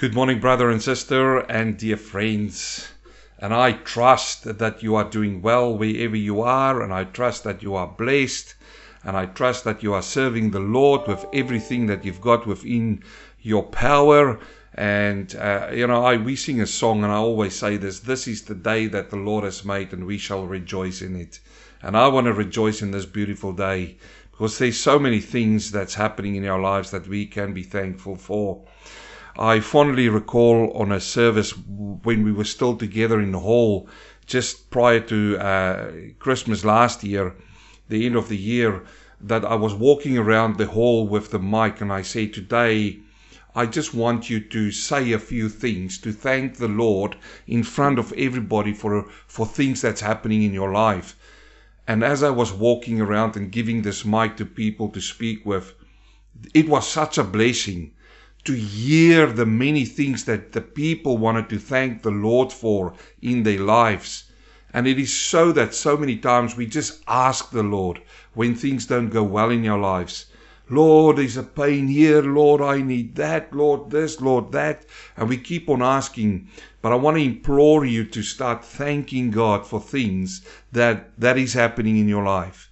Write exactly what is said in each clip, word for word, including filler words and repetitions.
Good morning, brother and sister and dear friends. And I trust that you are doing well wherever you are, and I trust that you are blessed, and I trust that you are serving the Lord with everything that you've got within your power. And, uh, you know, I we sing a song, and I always say this, this is the day that the Lord has made, and we shall rejoice in it. And I want to rejoice in this beautiful day, because there's so many things that's happening in our lives that we can be thankful for. I fondly recall on a service when we were still together in the hall just prior to uh, Christmas last year, the end of the year, that I was walking around the hall with the mic, and I said, today I just want you to say a few things to thank the Lord in front of everybody for for things that's happening in your life. And as I was walking around and giving this mic to people to speak with, it was such a blessing to hear the many things that the people wanted to thank the Lord for in their lives. And it is so that so many times we just ask the Lord when things don't go well in our lives. Lord, there's a pain here. Lord, I need that. Lord, this. Lord, that. And we keep on asking. But I want to implore you to start thanking God for things that, that is happening in your life.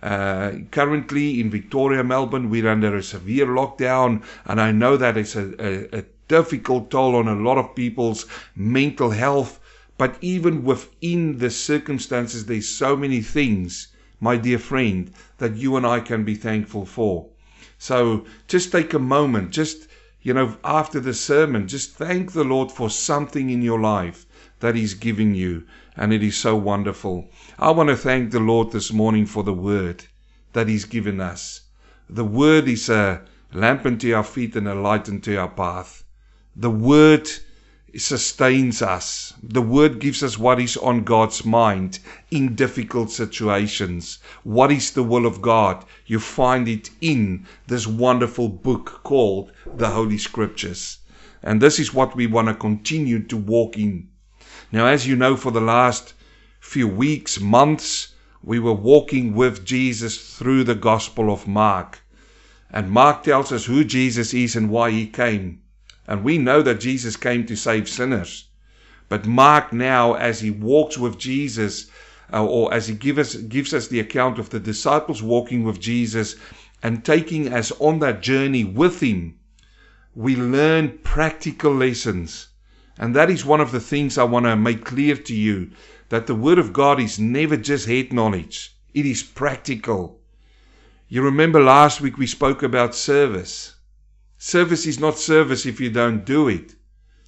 Uh, currently in Victoria, Melbourne, we're under a severe lockdown, and I know that it's a, a, a difficult toll on a lot of people's mental health, but even within the circumstances, there's so many things, my dear friend, that you and I can be thankful for. So just take a moment, just, you know, after the sermon, just thank the Lord for something in your life that He's giving you, and it is so wonderful. I want to thank the Lord this morning for the Word that He's given us. The Word is a lamp unto our feet and a light unto our path. The Word sustains us. The Word gives us what is on God's mind in difficult situations. What is the will of God? You find it in this wonderful book called the Holy Scriptures. And this is what we want to continue to walk in. Now, as you know, for the last few weeks, months, we were walking with Jesus through the Gospel of Mark. And Mark tells us who Jesus is and why He came. And we know that Jesus came to save sinners. But Mark now, as he walks with Jesus, uh, or as he give us, gives us the account of the disciples walking with Jesus and taking us on that journey with Him, we learn practical lessons. And that is one of the things I want to make clear to you, that the Word of God is never just head knowledge. It is practical. You remember last week we spoke about service. Service is not service if you don't do it.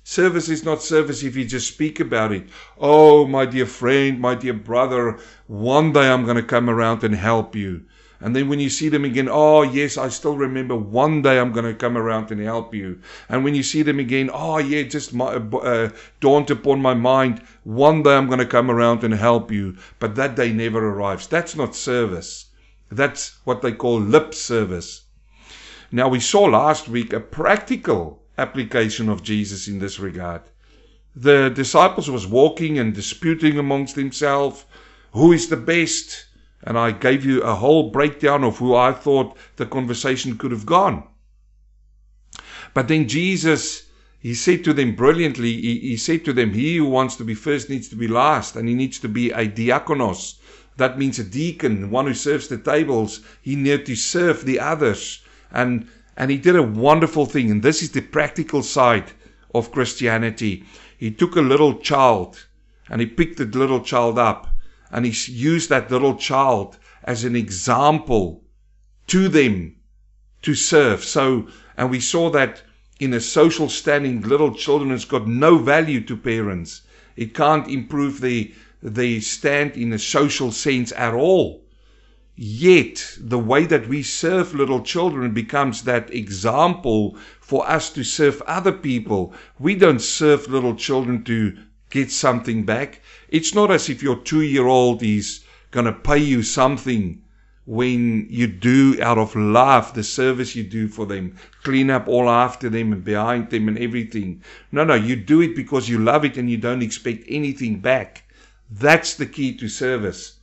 Service is not service if you just speak about it. Oh, my dear friend, my dear brother, one day I'm going to come around and help you. And then when you see them again, oh, yes, I still remember, one day I'm going to come around and help you. And when you see them again, oh, yeah, just my, uh, dawned upon my mind, one day I'm going to come around and help you. But that day never arrives. That's not service. That's what they call lip service. Now, we saw last week a practical application of Jesus in this regard. The disciples was walking and disputing amongst themselves, who is the best? And I gave you a whole breakdown of who I thought the conversation could have gone. But then Jesus, He said to them brilliantly, He, he said to them, he who wants to be first needs to be last, and he needs to be a diakonos. That means a deacon, one who serves the tables. He needs to serve the others. And, and He did a wonderful thing, and this is the practical side of Christianity. He took a little child, and He picked the little child up. And He used that little child as an example to them to serve. So, and we saw that in a social standing, little children has got no value to parents. It can't improve the, the stand in a social sense at all. Yet, the way that we serve little children becomes that example for us to serve other people. We don't serve little children to get something back. It's not as if your two-year-old is going to pay you something when you do out of love the service you do for them. Clean up all after them and behind them and everything. No, no, you do it because you love it and you don't expect anything back. That's the key to service.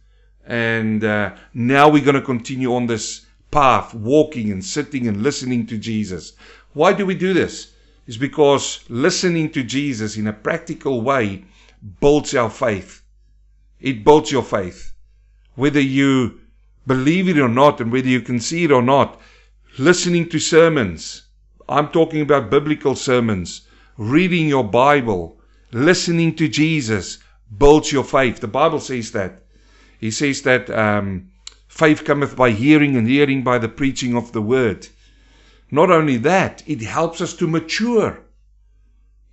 And uh, now we're going to continue on this path, walking and sitting and listening to Jesus. Why do we do this? is because listening to Jesus in a practical way builds our faith. It builds your faith. Whether you believe it or not, and whether you can see it or not, listening to sermons, I'm talking about biblical sermons, reading your Bible, listening to Jesus builds your faith. The Bible says that. He says that um, faith cometh by hearing, and hearing by the preaching of the word. Not only that, it helps us to mature.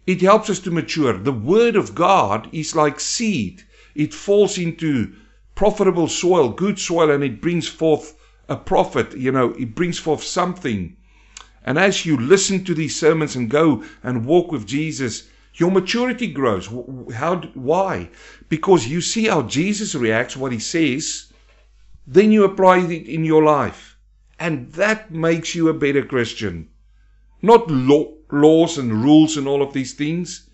It helps us to mature. The word of God is like seed. It falls into profitable soil, good soil, and it brings forth a profit. You know, it brings forth something. And as you listen to these sermons and go and walk with Jesus, your maturity grows. How? Why? Because you see how Jesus reacts, what he says, then you apply it in your life. And that makes you a better Christian. Not law, laws and rules and all of these things.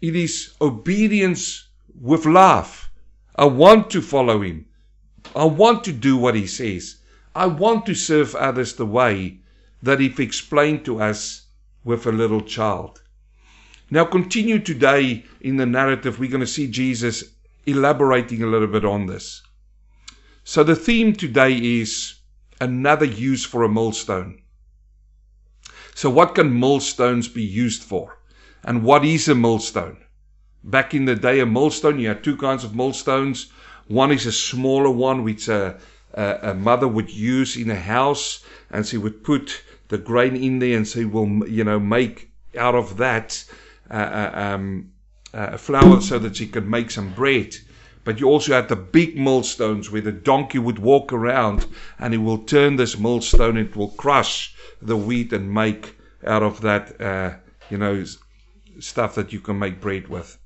It is obedience with love. I want to follow him. I want to do what he says. I want to serve others the way that he explained to us with a little child. Now continue today in the narrative. We're going to see Jesus elaborating a little bit on this. So the theme today is another use for a millstone. So what can millstones be used for? And what is a millstone? Back in the day, a millstone, you had two kinds of millstones. One is a smaller one, which a, a, a mother would use in a house, and she would put the grain in there, and she will, you know, make out of that Uh, um, uh, flour so that she could make some bread. But you also had the big millstones where the donkey would walk around and it will turn this millstone, it will crush the wheat and make out of that, uh, you know, stuff that you can make bread with.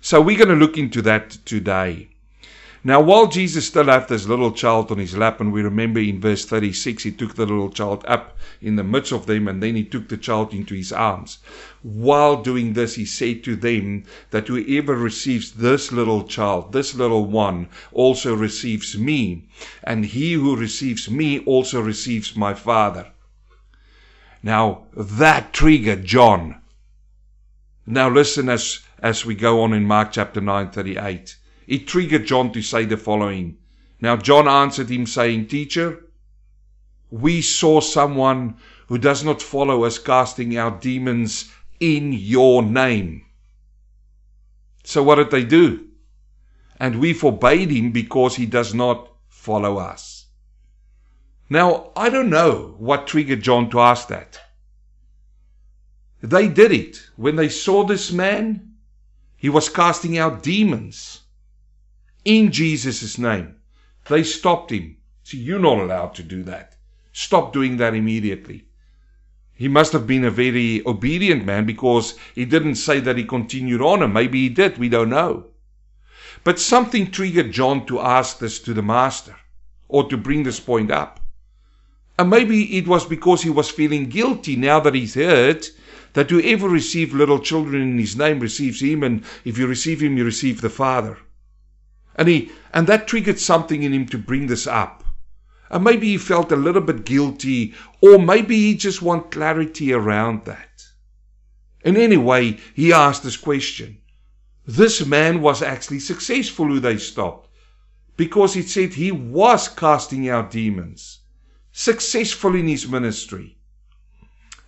So we're going to look into that today. Now, while Jesus still had this little child on his lap, and we remember in verse thirty-six, he took the little child up in the midst of them, and then he took the child into his arms. While doing this, he said to them that whoever receives this little child, this little one, also receives me, and he who receives me also receives my Father. Now, that triggered John. Now, listen as, as we go on in Mark chapter nine, thirty-eight. It triggered John to say the following. Now John answered him, saying, Teacher, we saw someone who does not follow us casting out demons in your name. So what did they do? And we forbade him because he does not follow us. Now, I don't know what triggered John to ask that. They did it. When they saw this man, he was casting out demons in Jesus' name. They stopped him. See, you're not allowed to do that. Stop doing that immediately. He must have been a very obedient man, because he didn't say that he continued on, and maybe he did, we don't know. But something triggered John to ask this to the master, or to bring this point up. And maybe it was because he was feeling guilty now that he's heard that whoever receives little children in his name receives him, and if you receive him, you receive the Father. And he, and that triggered something in him to bring this up. And maybe he felt a little bit guilty, or maybe he just wanted clarity around that. And anyway, he asked this question. This man was actually successful who they stopped, because it said he was casting out demons, successful in his ministry.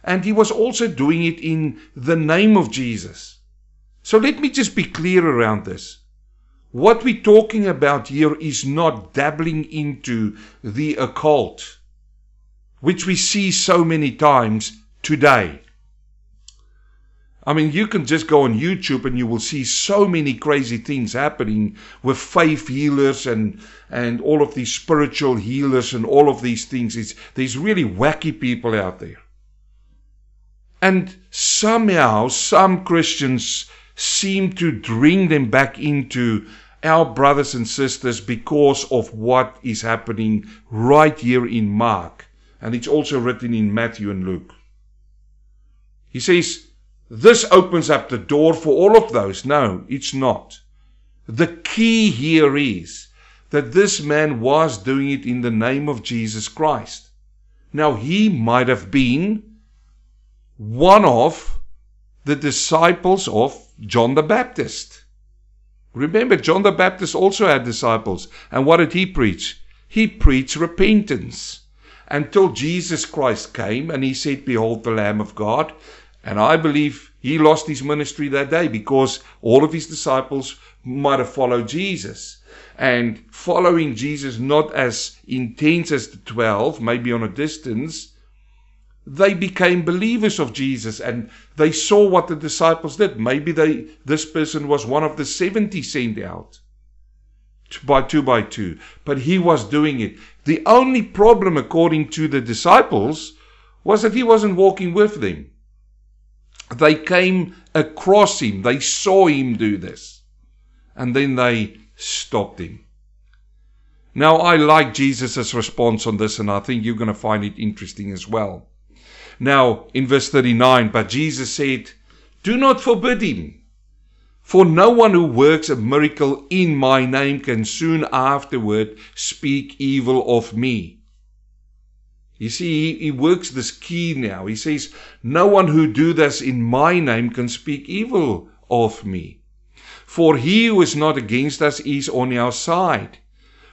And he was also doing it in the name of Jesus. So let me just be clear around this. What we're talking about here is not dabbling into the occult, which we see so many times today. I mean, you can just go on YouTube and you will see so many crazy things happening with faith healers and, and all of these spiritual healers and all of these things. It's, there's really wacky people out there. And somehow, some Christians seem to bring them back into our brothers and sisters because of what is happening right here in Mark. And it's also written in Matthew and Luke. He says, this opens up the door for all of those. No, it's not. The key here is that this man was doing it in the name of Jesus Christ. Now, he might have been one of the disciples of John the Baptist. Remember, John the Baptist also had disciples. And what did he preach? He preached repentance until Jesus Christ came and he said, "Behold the Lamb of God." And I believe he lost his ministry that day because all of his disciples might have followed Jesus. And following Jesus, not as intense as the twelve, maybe on a distance, they became believers of Jesus and they saw what the disciples did. Maybe they, this person was one of the seventy sent out by two by two, but he was doing it. The only problem, according to the disciples, was that he wasn't walking with them. They came across him. They saw him do this. And then they stopped him. Now, I like Jesus' response on this, and I think you're going to find it interesting as well. Now, in verse thirty-nine, but Jesus said, "Do not forbid him, for no one who works a miracle in my name can soon afterward speak evil of me." You see, he, he works this key now. He says, "No one who do this in my name can speak evil of me. For he who is not against us is on our side.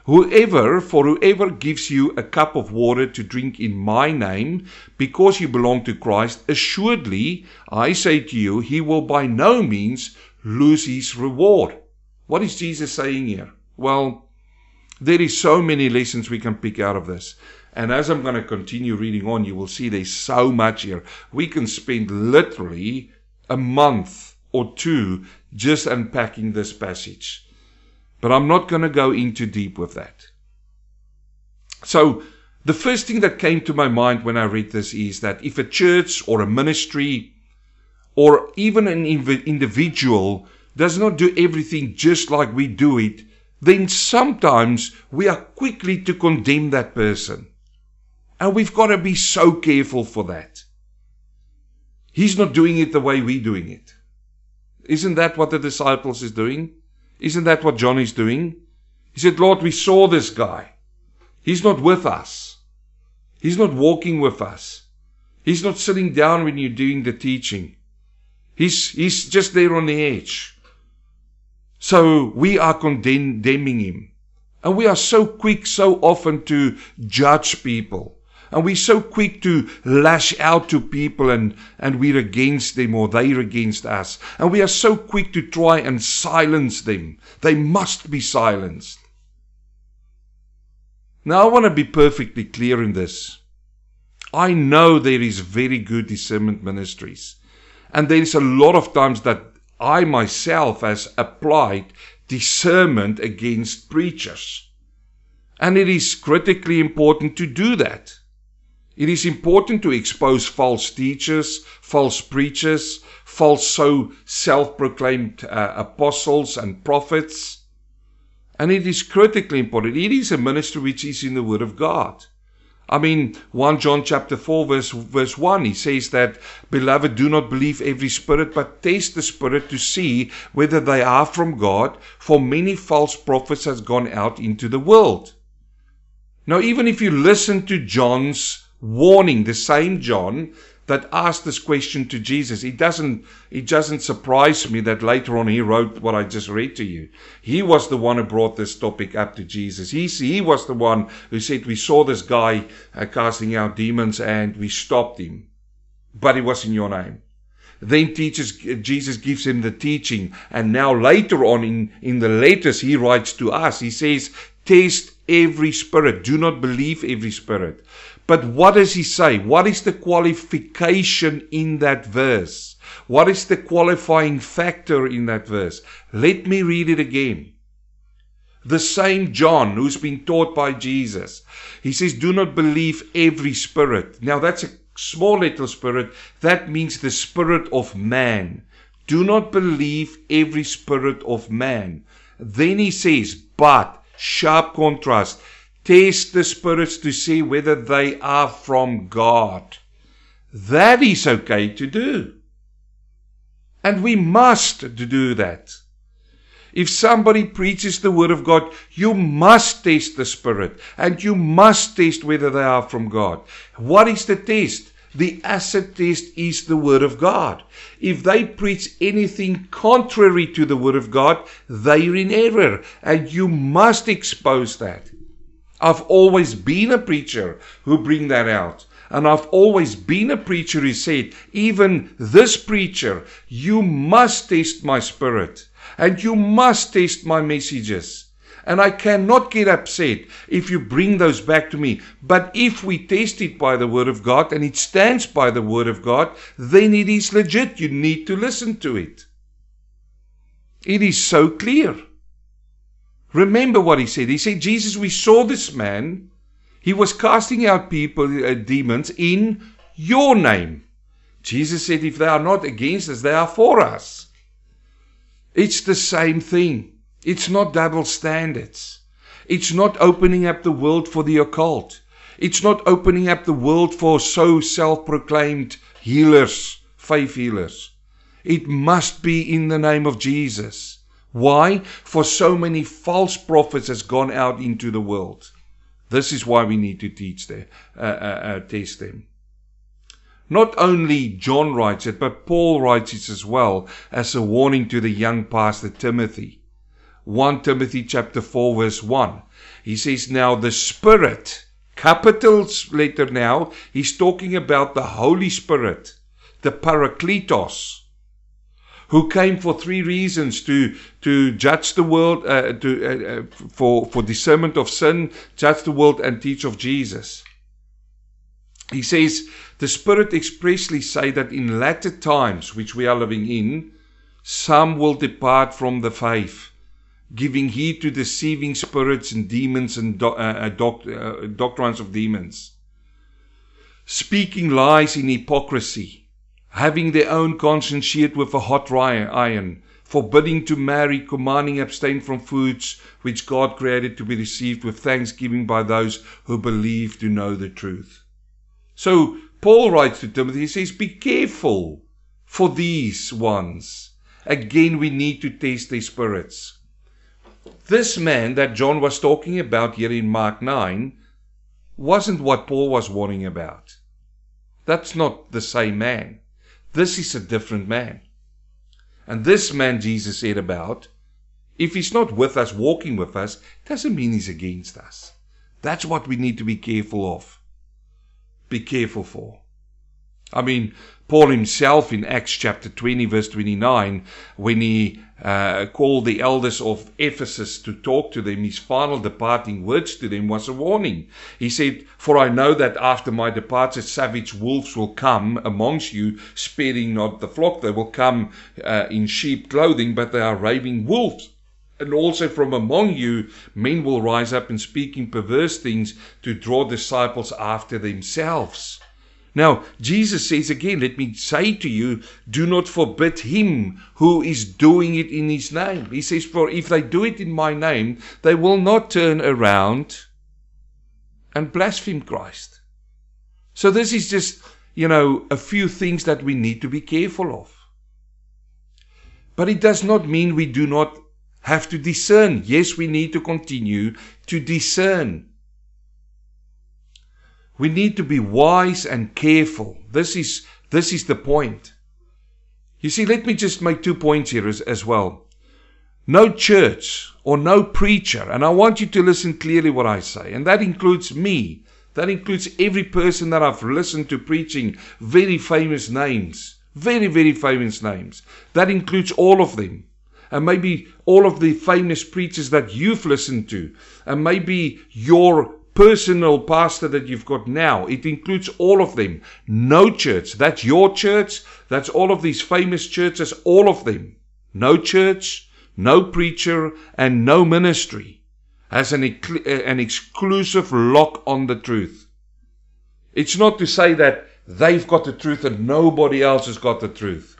Whoever, for whoever gives you a cup of water to drink in my name, because you belong to Christ, assuredly, I say to you, he will by no means lose his reward." What is Jesus saying here? Well, there is so many lessons we can pick out of this. And as I'm going to continue reading on, you will see there's so much here. We can spend literally a month or two just unpacking this passage. But I'm not going to go into deep with that. So the first thing that came to my mind when I read this is that if a church or a ministry or even an individual does not do everything just like we do it, then sometimes we are quickly to condemn that person. And we've got to be so careful for that. He's not doing it the way we're doing it. Isn't that what the disciples is doing? Isn't that what John is doing? He said, "Lord, we saw this guy. He's not with us. He's not walking with us. He's not sitting down when you're doing the teaching. He's, he's just there on the edge." So we are condemning him. And we are so quick so often to judge people. And we're so quick to lash out to people and, and we're against them or they're against us. And we are so quick to try and silence them. They must be silenced. Now, I want to be perfectly clear in this. I know there is very good discernment ministries. And there is a lot of times that I myself has applied discernment against preachers. And it is critically important to do that. It is important to expose false teachers, false preachers, false so self-proclaimed uh, apostles and prophets. And it is critically important. It is a ministry which is in the Word of God. I mean, First John chapter four verse, verse one, he says that, "Beloved, do not believe every spirit, but test the spirit to see whether they are from God, for many false prophets have gone out into the world." Now, even if you listen to John's warning, the same John that asked this question to Jesus. It doesn't, it doesn't surprise me that later on he wrote what I just read to you. He was the one who brought this topic up to Jesus. He, he was the one who said, "We saw this guy uh, casting out demons and we stopped him, but it was in your name." Then teaches, Jesus gives him the teaching. And now later on in, in the letters he writes to us, he says, "Test every spirit. Do not believe every spirit." But what does he say? What is the qualification in that verse? What is the qualifying factor in that verse? Let me read it again. The same John who's been taught by Jesus. He says, "Do not believe every spirit." Now that's a small little spirit. That means the spirit of man. Do not believe every spirit of man. Then he says, but, sharp contrast, "Test the spirits to see whether they are from God." That is okay to do. And we must do that. If somebody preaches the Word of God, you must test the Spirit. And you must test whether they are from God. What is the test? The acid test is the Word of God. If they preach anything contrary to the Word of God, they're in error, and you must expose that. I've always been a preacher who bring that out. And I've always been a preacher who said, even this preacher, you must test my spirit. And you must test my messages. And I cannot get upset if you bring those back to me. But if we test it by the Word of God, and it stands by the Word of God, then it is legit. You need to listen to it. It is so clear. Remember what he said. He said, Jesus, we saw this man. He was casting out people, uh, demons, in your name. Jesus said, if they are not against us, they are for us. It's the same thing. It's not double standards. It's not opening up the world for the occult. It's not opening up the world for so self-proclaimed healers, faith healers. It must be in the name of Jesus. Why? For so many false prophets has gone out into the world. This is why we need to teach them, uh, uh, uh, test them. Not only John writes it, but Paul writes it as well as a warning to the young pastor Timothy. First Timothy chapter four verse one. He says, now the Spirit, capital letter now, he's talking about the Holy Spirit, the Parakletos, who came for three reasons: to to judge the world, uh, to uh, uh, for for discernment of sin, judge the world, and teach of Jesus. He says the Spirit expressly say that in latter times, which we are living in, some will depart from the faith, giving heed to deceiving spirits and demons and do, uh, doc, uh, doctrines of demons, speaking lies in hypocrisy, having their own conscience sheared with a hot iron, forbidding to marry, commanding abstain from foods which God created to be received with thanksgiving by those who believe to know the truth. So Paul writes to Timothy, he says, be careful for these ones. Again, we need to test their spirits. This man that John was talking about here in Mark nine wasn't what Paul was warning about. That's not the same man. This is a different man. And this man, Jesus said about, if he's not with us, walking with us, doesn't mean he's against us. That's what we need to be careful of. Be careful for. I mean, Paul himself in Acts chapter twenty verse twenty-nine, when he uh, called the elders of Ephesus to talk to them, his final departing words to them was a warning. He said, for I know that after my departure savage wolves will come amongst you, sparing not the flock. They will come uh, in sheep clothing, but they are raving wolves. And also from among you men will rise up and speaking perverse things to draw disciples after themselves. Now, Jesus says again, let me say to you, do not forbid him who is doing it in his name. He says, for if they do it in my name, they will not turn around and blaspheme Christ. So this is just, you know, a few things that we need to be careful of. But it does not mean we do not have to discern. Yes, we need to continue to discern. We need to be wise and careful. This is, this is the point. You see, let me just make two points here as, as well. No church or no preacher, and I want you to listen clearly what I say, and that includes me. That includes every person that I've listened to preaching, very famous names, very, very famous names. That includes all of them. And maybe all of the famous preachers that you've listened to, and maybe your personal pastor that you've got now. It includes all of them. No church. That's your church. That's all of these famous churches. All of them. No church, no preacher, and no ministry has an, an exclusive lock on the truth. It's not to say that they've got the truth and nobody else has got the truth.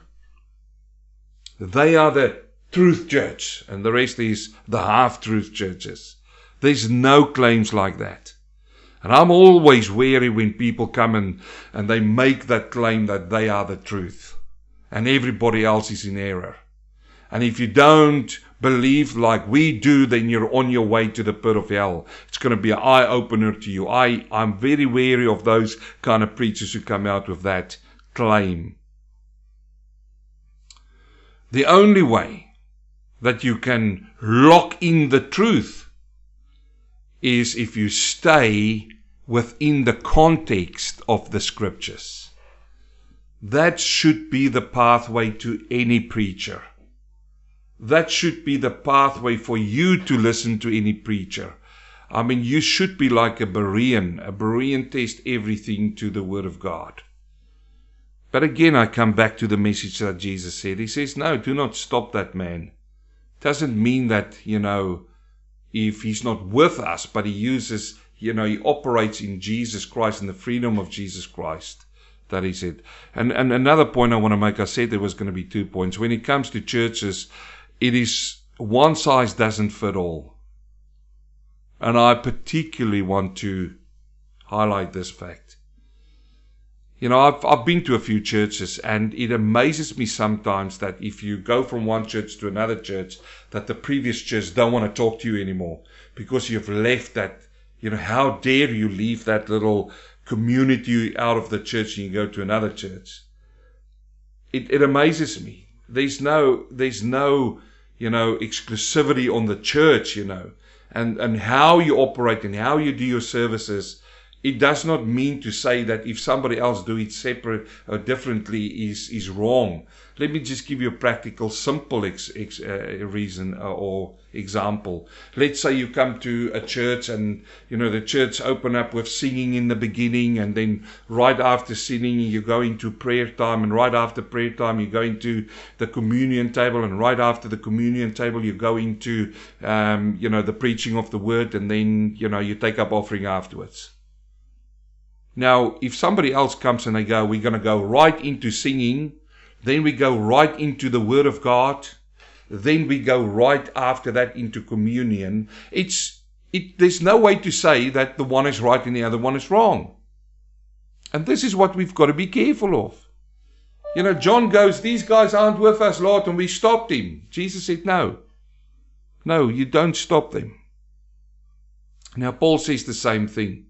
They are the truth church, and the rest is the half-truth churches. There's no claims like that. And I'm always wary when people come in and they make that claim that they are the truth and everybody else is in error. And if you don't believe like we do, then you're on your way to the pit of hell. It's going to be an eye-opener to you. I, I'm very wary of those kind of preachers who come out with that claim. The only way that you can lock in the truth is if you stay within the context of the scriptures. That should be the pathway to any preacher. That should be the pathway for you to listen to any preacher. I mean, you should be like a Berean. A Berean tests everything to the Word of God. But again, I come back to the message that Jesus said. He says, no, do not stop that man. Doesn't mean that, you know, if he's not with us, but he uses, you know, he operates in Jesus Christ and the freedom of Jesus Christ. That he said. And, and another point I want to make, I said there was going to be two points. When it comes to churches, it is one size doesn't fit all. And I particularly want to highlight this fact. You know, I've, I've been to a few churches, and it amazes me sometimes that if you go from one church to another church, that the previous church don't want to talk to you anymore because you've left that, you know, how dare you leave that little community out of the church and you go to another church. It, it amazes me. There's no, there's no, you know, exclusivity on the church, you know, and, and how you operate and how you do your services. It does not mean to say that if somebody else do it separate or differently is, is wrong. Let me just give you a practical, simple ex, ex, uh, reason uh, or example. Let's say you come to a church and, you know, the church open up with singing in the beginning, and then right after singing, you go into prayer time, and right after prayer time, you go into the communion table, and right after the communion table, you go into, um, you know, the preaching of the word, and then, you know, you take up offering afterwards. Now, if somebody else comes and they go, we're going to go right into singing, then we go right into the Word of God, then we go right after that into communion, it's it. There's no way to say that the one is right and the other one is wrong. And this is what we've got to be careful of. You know, John goes, these guys aren't with us, Lord, and we stopped him. Jesus said, no. No, you don't stop them. Now, Paul says the same thing.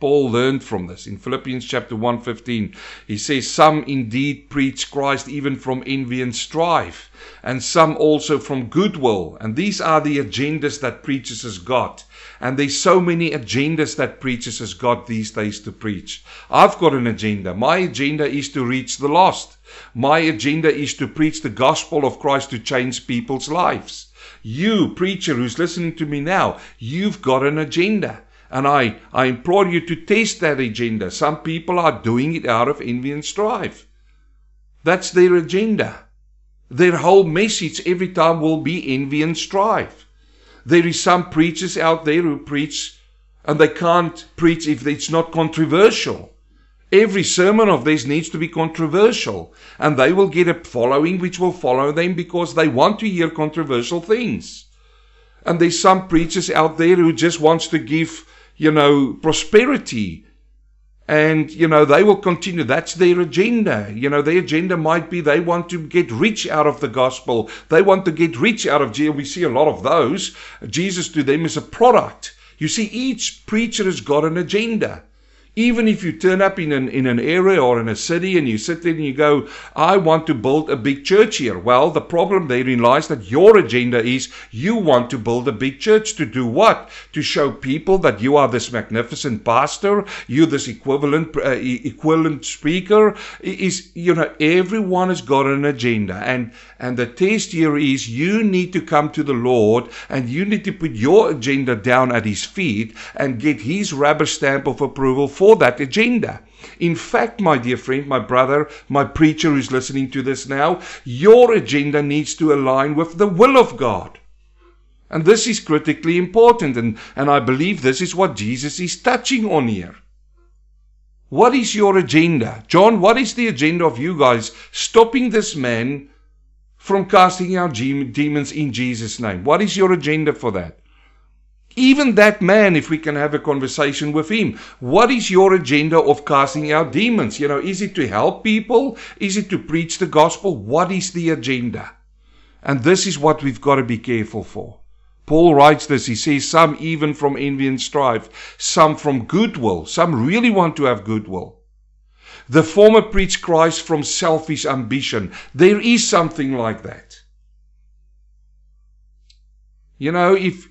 Paul learned from this. In Philippians chapter one fifteen, he says, some indeed preach Christ even from envy and strife, and some also from goodwill. And these are the agendas that preachers has got. And there's so many agendas that preachers has got these days to preach. I've got an agenda. My agenda is to reach the lost. My agenda is to preach the gospel of Christ to change people's lives. You, preacher who's listening to me now, you've got an agenda. And I, I implore you to test that agenda. Some people are doing it out of envy and strife. That's their agenda. Their whole message every time will be envy and strife. There is some preachers out there who preach, and they can't preach if it's not controversial. Every sermon of theirs needs to be controversial. And they will get a following which will follow them because they want to hear controversial things. And there's some preachers out there who just wants to give, you know, prosperity. And, you know, they will continue. That's their agenda. You know, their agenda might be they want to get rich out of the gospel. They want to get rich out of Jesus. We see a lot of those. Jesus to them is a product. You see, each preacher has got an agenda. Even if you turn up in an, in an area or in a city and you sit there and you go, I want to build a big church here. Well, the problem therein lies that your agenda is you want to build a big church. To do what? To show people that you are this magnificent pastor, you this equivalent uh, equivalent speaker. Is, you know, everyone has got an agenda. And, and the test here is you need to come to the Lord and you need to put your agenda down at his feet and get his rubber stamp of approval for that agenda. In fact, my dear friend, my brother, my preacher who's listening to this now, your agenda needs to align with the will of God. And this is critically important. And, and I believe this is what Jesus is touching on here. What is your agenda? John, what is the agenda of you guys stopping this man from casting out demons in Jesus' name? What is your agenda for that? Even that man, if we can have a conversation with him, what is your agenda of casting out demons? You know, is it to help people? Is it to preach the gospel? What is the agenda? And this is what we've got to be careful for. Paul writes this. He says, some even from envy and strife, some from goodwill. Some really want to have goodwill. The former preach Christ from selfish ambition. There is something like that. You know, if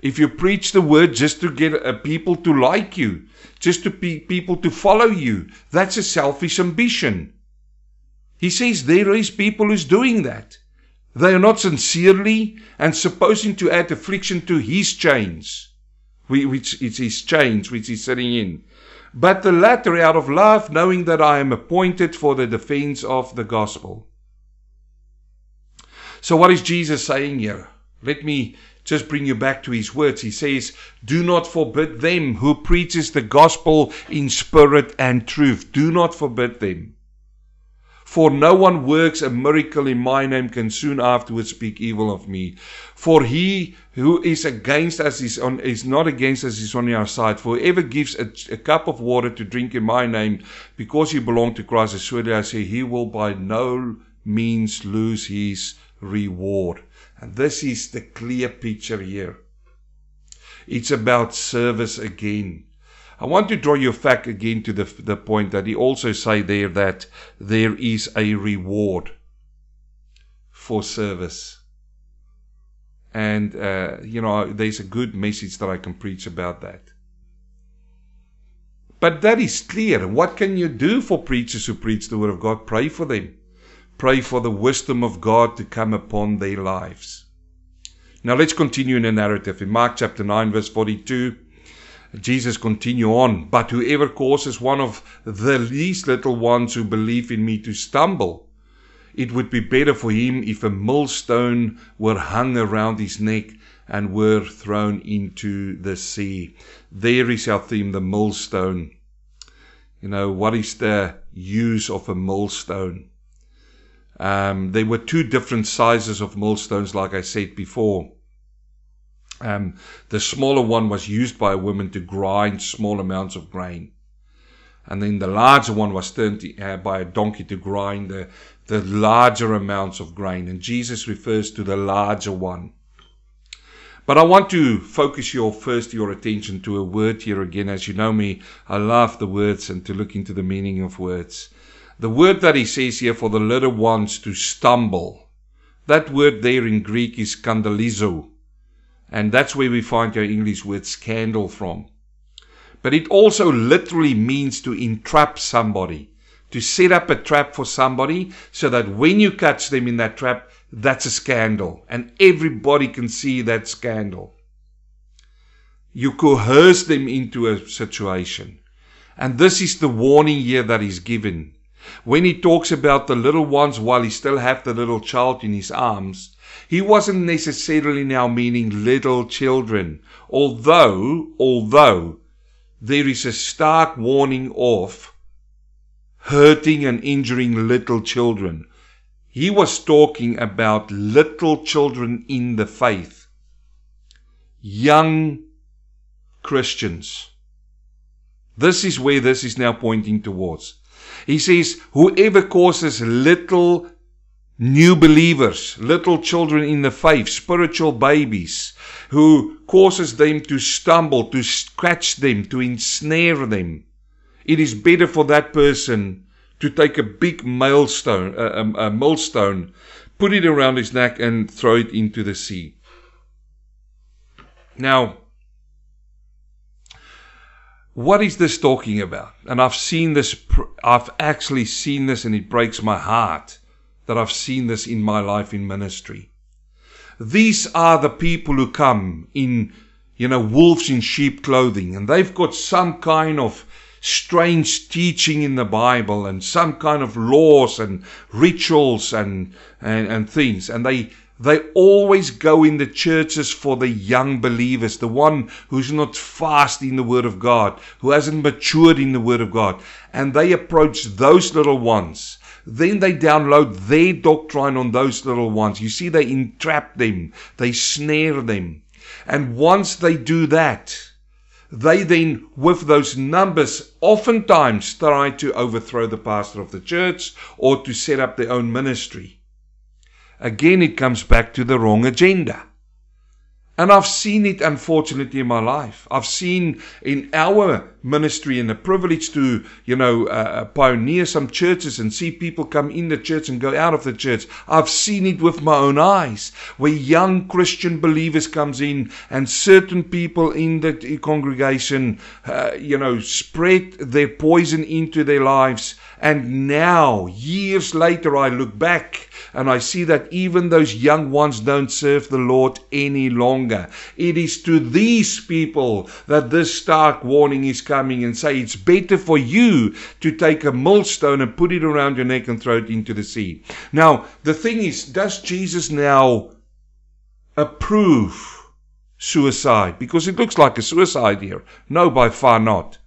if you preach the word just to get a people to like you, just to be people to follow you, that's a selfish ambition. He says there is people who's doing that. They are not sincerely and supposing to add affliction to his chains, which is his chains which he's sitting in. But the latter out of love, knowing that I am appointed for the defense of the gospel. So what is Jesus saying here? Let me just bring you back to his words. He says, do not forbid them who preaches the gospel in spirit and truth. Do not forbid them. For no one works a miracle in my name can soon afterwards speak evil of me. For he who is against us is, on, is not against us is on our side. For whoever gives a, a cup of water to drink in my name, because you belong to Christ, assuredly I say he will by no means lose his reward. And this is the clear picture here. It's about service again. I want to draw you back again to the, the point that he also say there that there is a reward for service. And, uh, you know, there's a good message that I can preach about that. But that is clear. What can you do for preachers who preach the word of God? Pray for them. Pray for the wisdom of God to come upon their lives. Now let's continue in the narrative. In Mark chapter nine verse forty-two, Jesus continue on, but whoever causes one of the least little ones who believe in me to stumble, it would be better for him if a millstone were hung around his neck and were thrown into the sea. There is our theme, the millstone. You know, what is the use of a millstone? Um, there were two different sizes of millstones, like I said before. Um, the smaller one was used by women to grind small amounts of grain. And then the larger one was turned to, uh, by a donkey to grind the, the larger amounts of grain. And Jesus refers to the larger one. But I want to focus your first your attention to a word here again. As you know me, I love the words and to look into the meaning of words. The word that he says here for the little ones to stumble. That word there in Greek is skandalizo. And that's where we find our English word scandal from. But it also literally means to entrap somebody, to set up a trap for somebody so that when you catch them in that trap, that's a scandal. And everybody can see that scandal. You coerce them into a situation. And this is the warning here that is given. When he talks about the little ones while he still have the little child in his arms, he wasn't necessarily now meaning little children, although, although there is a stark warning of hurting and injuring little children. He was talking about little children in the faith, young Christians. This is where this is now pointing towards. He says, whoever causes little new believers, little children in the faith, spiritual babies, who causes them to stumble, to scratch them, to ensnare them, it is better for that person to take a big millstone, a, a, a millstone, put it around his neck and throw it into the sea. Now, what is this talking about? And I've seen this, I've actually seen this, and it breaks my heart that I've seen this in my life in ministry. These are the people who come in, you know, wolves in sheep clothing, and they've got some kind of strange teaching in the Bible and some kind of laws and rituals and, and, and things. And they, they always go in the churches for the young believers, the one who's not fast in the Word of God, who hasn't matured in the Word of God. And they approach those little ones. Then they download their doctrine on those little ones. You see, they entrap them. They snare them. And once they do that, they then, with those numbers, oftentimes try to overthrow the pastor of the church or to set up their own ministry. again it comes back to the wrong agenda. And I've seen it, unfortunately, in my life. I've seen in our ministry and the privilege to, you know, uh, pioneer some churches and see people come in the church and go out of the church. I've seen it with my own eyes, where young Christian believers comes in and certain people in the congregation, uh, you know, spread their poison into their lives. And now, years later, I look back and I see that even those young ones don't serve the Lord any longer. It is to these people that this stark warning is coming and say, it's better for you to take a millstone and put it around your neck and throw it into the sea. Now, the thing is, does Jesus now approve suicide? Because it looks like a suicide here. No, by far not.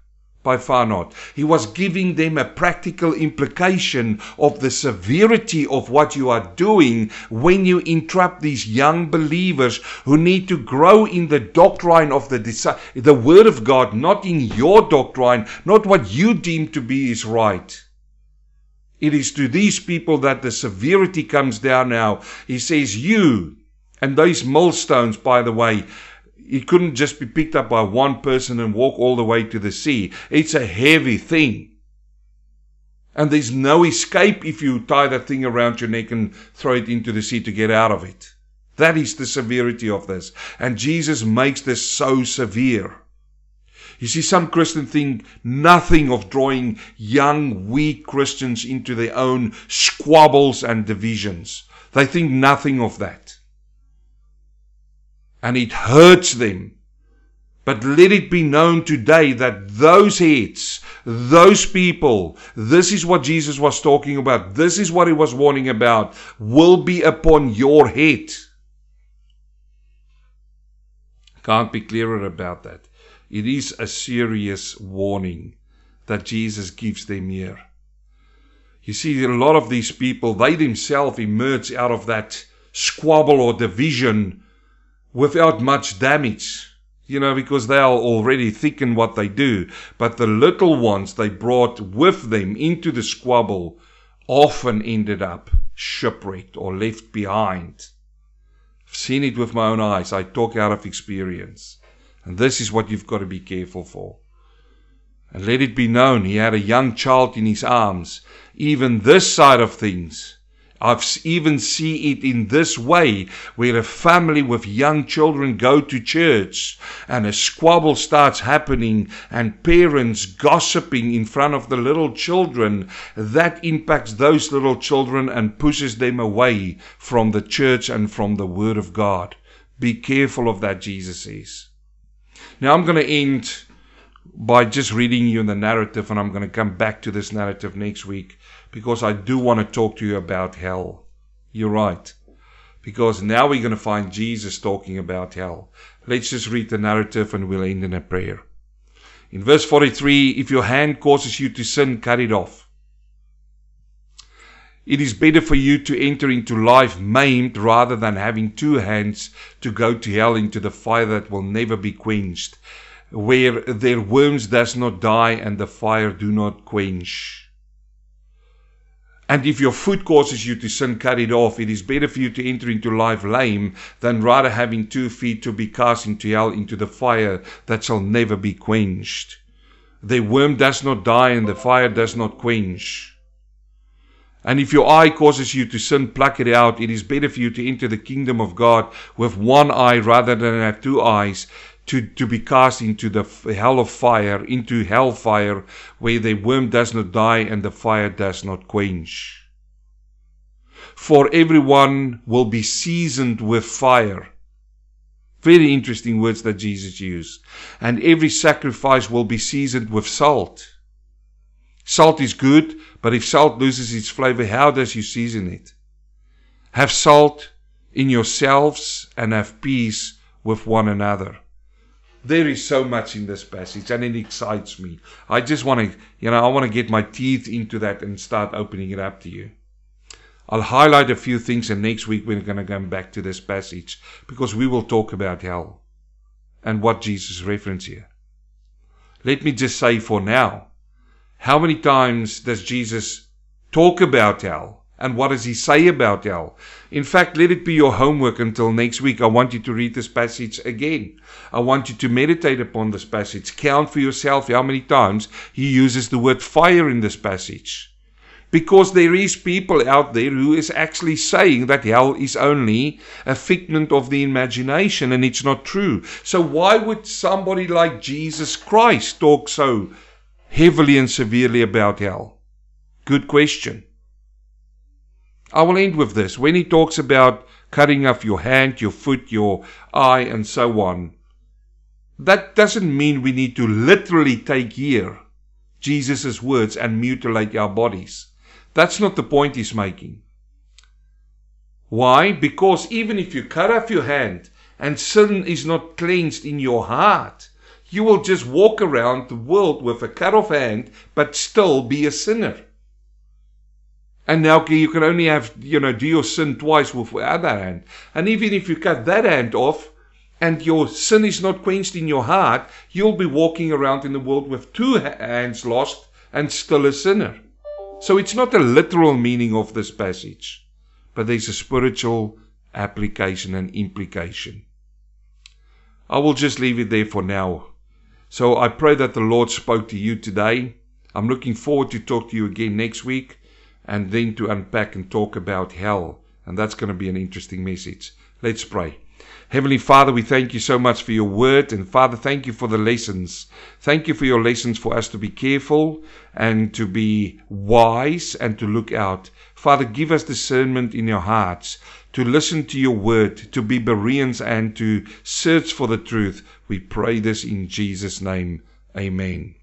By far not. He was giving them a practical implication of the severity of what you are doing when you entrap these young believers who need to grow in the doctrine of the deci- the Word of God, not in your doctrine, not what you deem to be is right. It is to these people that the severity comes down now. He says, you, and those millstones, by the way, it couldn't just be picked up by one person and walk all the way to the sea. It's a heavy thing. And there's no escape if you tie that thing around your neck and throw it into the sea to get out of it. That is the severity of this. And Jesus makes this so severe. You see, some Christians think nothing of drawing young, weak Christians into their own squabbles and divisions. They think nothing of that. And it hurts them. But let it be known today that those heads, those people, this is what Jesus was talking about, this is what he was warning about, will be upon your head. Can't be clearer about that. It is a serious warning that Jesus gives them here. You see, a lot of these people, they themselves emerge out of that squabble or division without much damage, you know, because they are already thick in what they do. But the little ones they brought with them into the squabble often ended up shipwrecked or left behind. I've seen it with my own eyes. I talk out of experience. And this is what you've got to be careful for. And let it be known, he had a young child in his arms. Even this side of things, I've even seen it in this way, where a family with young children go to church and a squabble starts happening and parents gossiping in front of the little children. That impacts those little children and pushes them away from the church and from the Word of God. Be careful of that, Jesus says. Now I'm going to end by just reading you the narrative, and I'm going to come back to this narrative next week, because I do want to talk to you about hell. You're right. Because now we're going to find Jesus talking about hell. Let's just read the narrative and we'll end in a prayer. In verse forty-three, if your hand causes you to sin, cut it off. It is better for you to enter into life maimed rather than having two hands to go to hell into the fire that will never be quenched, where their worms does not die and the fire do not quench. And if your foot causes you to sin, cut it off. It is better for you to enter into life lame than rather having two feet to be cast into hell, into the fire that shall never be quenched. The worm does not die and the fire does not quench. And if your eye causes you to sin, pluck it out. It is better for you to enter the kingdom of God with one eye rather than have two eyes to, to be cast into the hell of fire, into hellfire, where the worm does not die and the fire does not quench. For everyone will be seasoned with fire. Very interesting words that Jesus used. And every sacrifice will be seasoned with salt. Salt is good, but if salt loses its flavor, how does you season it? Have salt in yourselves and have peace with one another. There is so much in this passage, and it excites me. I just want to, you know, I want to get my teeth into that and start opening it up to you. I'll highlight a few things, and next week we're going to come back to this passage, because we will talk about hell and what Jesus referenced here. Let me just say for now, how many times does Jesus talk about hell? And what does he say about hell? In fact, let it be your homework until next week. I want you to read this passage again. I want you to meditate upon this passage. Count for yourself how many times he uses the word fire in this passage. Because there is people out there who is actually saying that hell is only a figment of the imagination and it's not true. So why would somebody like Jesus Christ talk so heavily and severely about hell? Good question. I will end with this. When he talks about cutting off your hand, your foot, your eye, and so on, that doesn't mean we need to literally take here Jesus' words and mutilate our bodies. That's not the point he's making. Why? Because even if you cut off your hand and sin is not cleansed in your heart, you will just walk around the world with a cut off hand, but still be a sinner. And now you can only have, you know, do your sin twice with the other hand. And even if you cut that hand off and your sin is not quenched in your heart, you'll be walking around in the world with two hands lost and still a sinner. So it's not a literal meaning of this passage, but there's a spiritual application and implication. I will just leave it there for now. So I pray that the Lord spoke to you today. I'm looking forward to talk to you again next week, and then to unpack and talk about hell. And that's going to be an interesting message. Let's pray. Heavenly Father, we thank you so much for your word. And Father, thank you for the lessons. Thank you for your lessons for us to be careful and to be wise and to look out. Father, give us discernment in our hearts to listen to your word, to be Bereans and to search for the truth. We pray this in Jesus' name. Amen.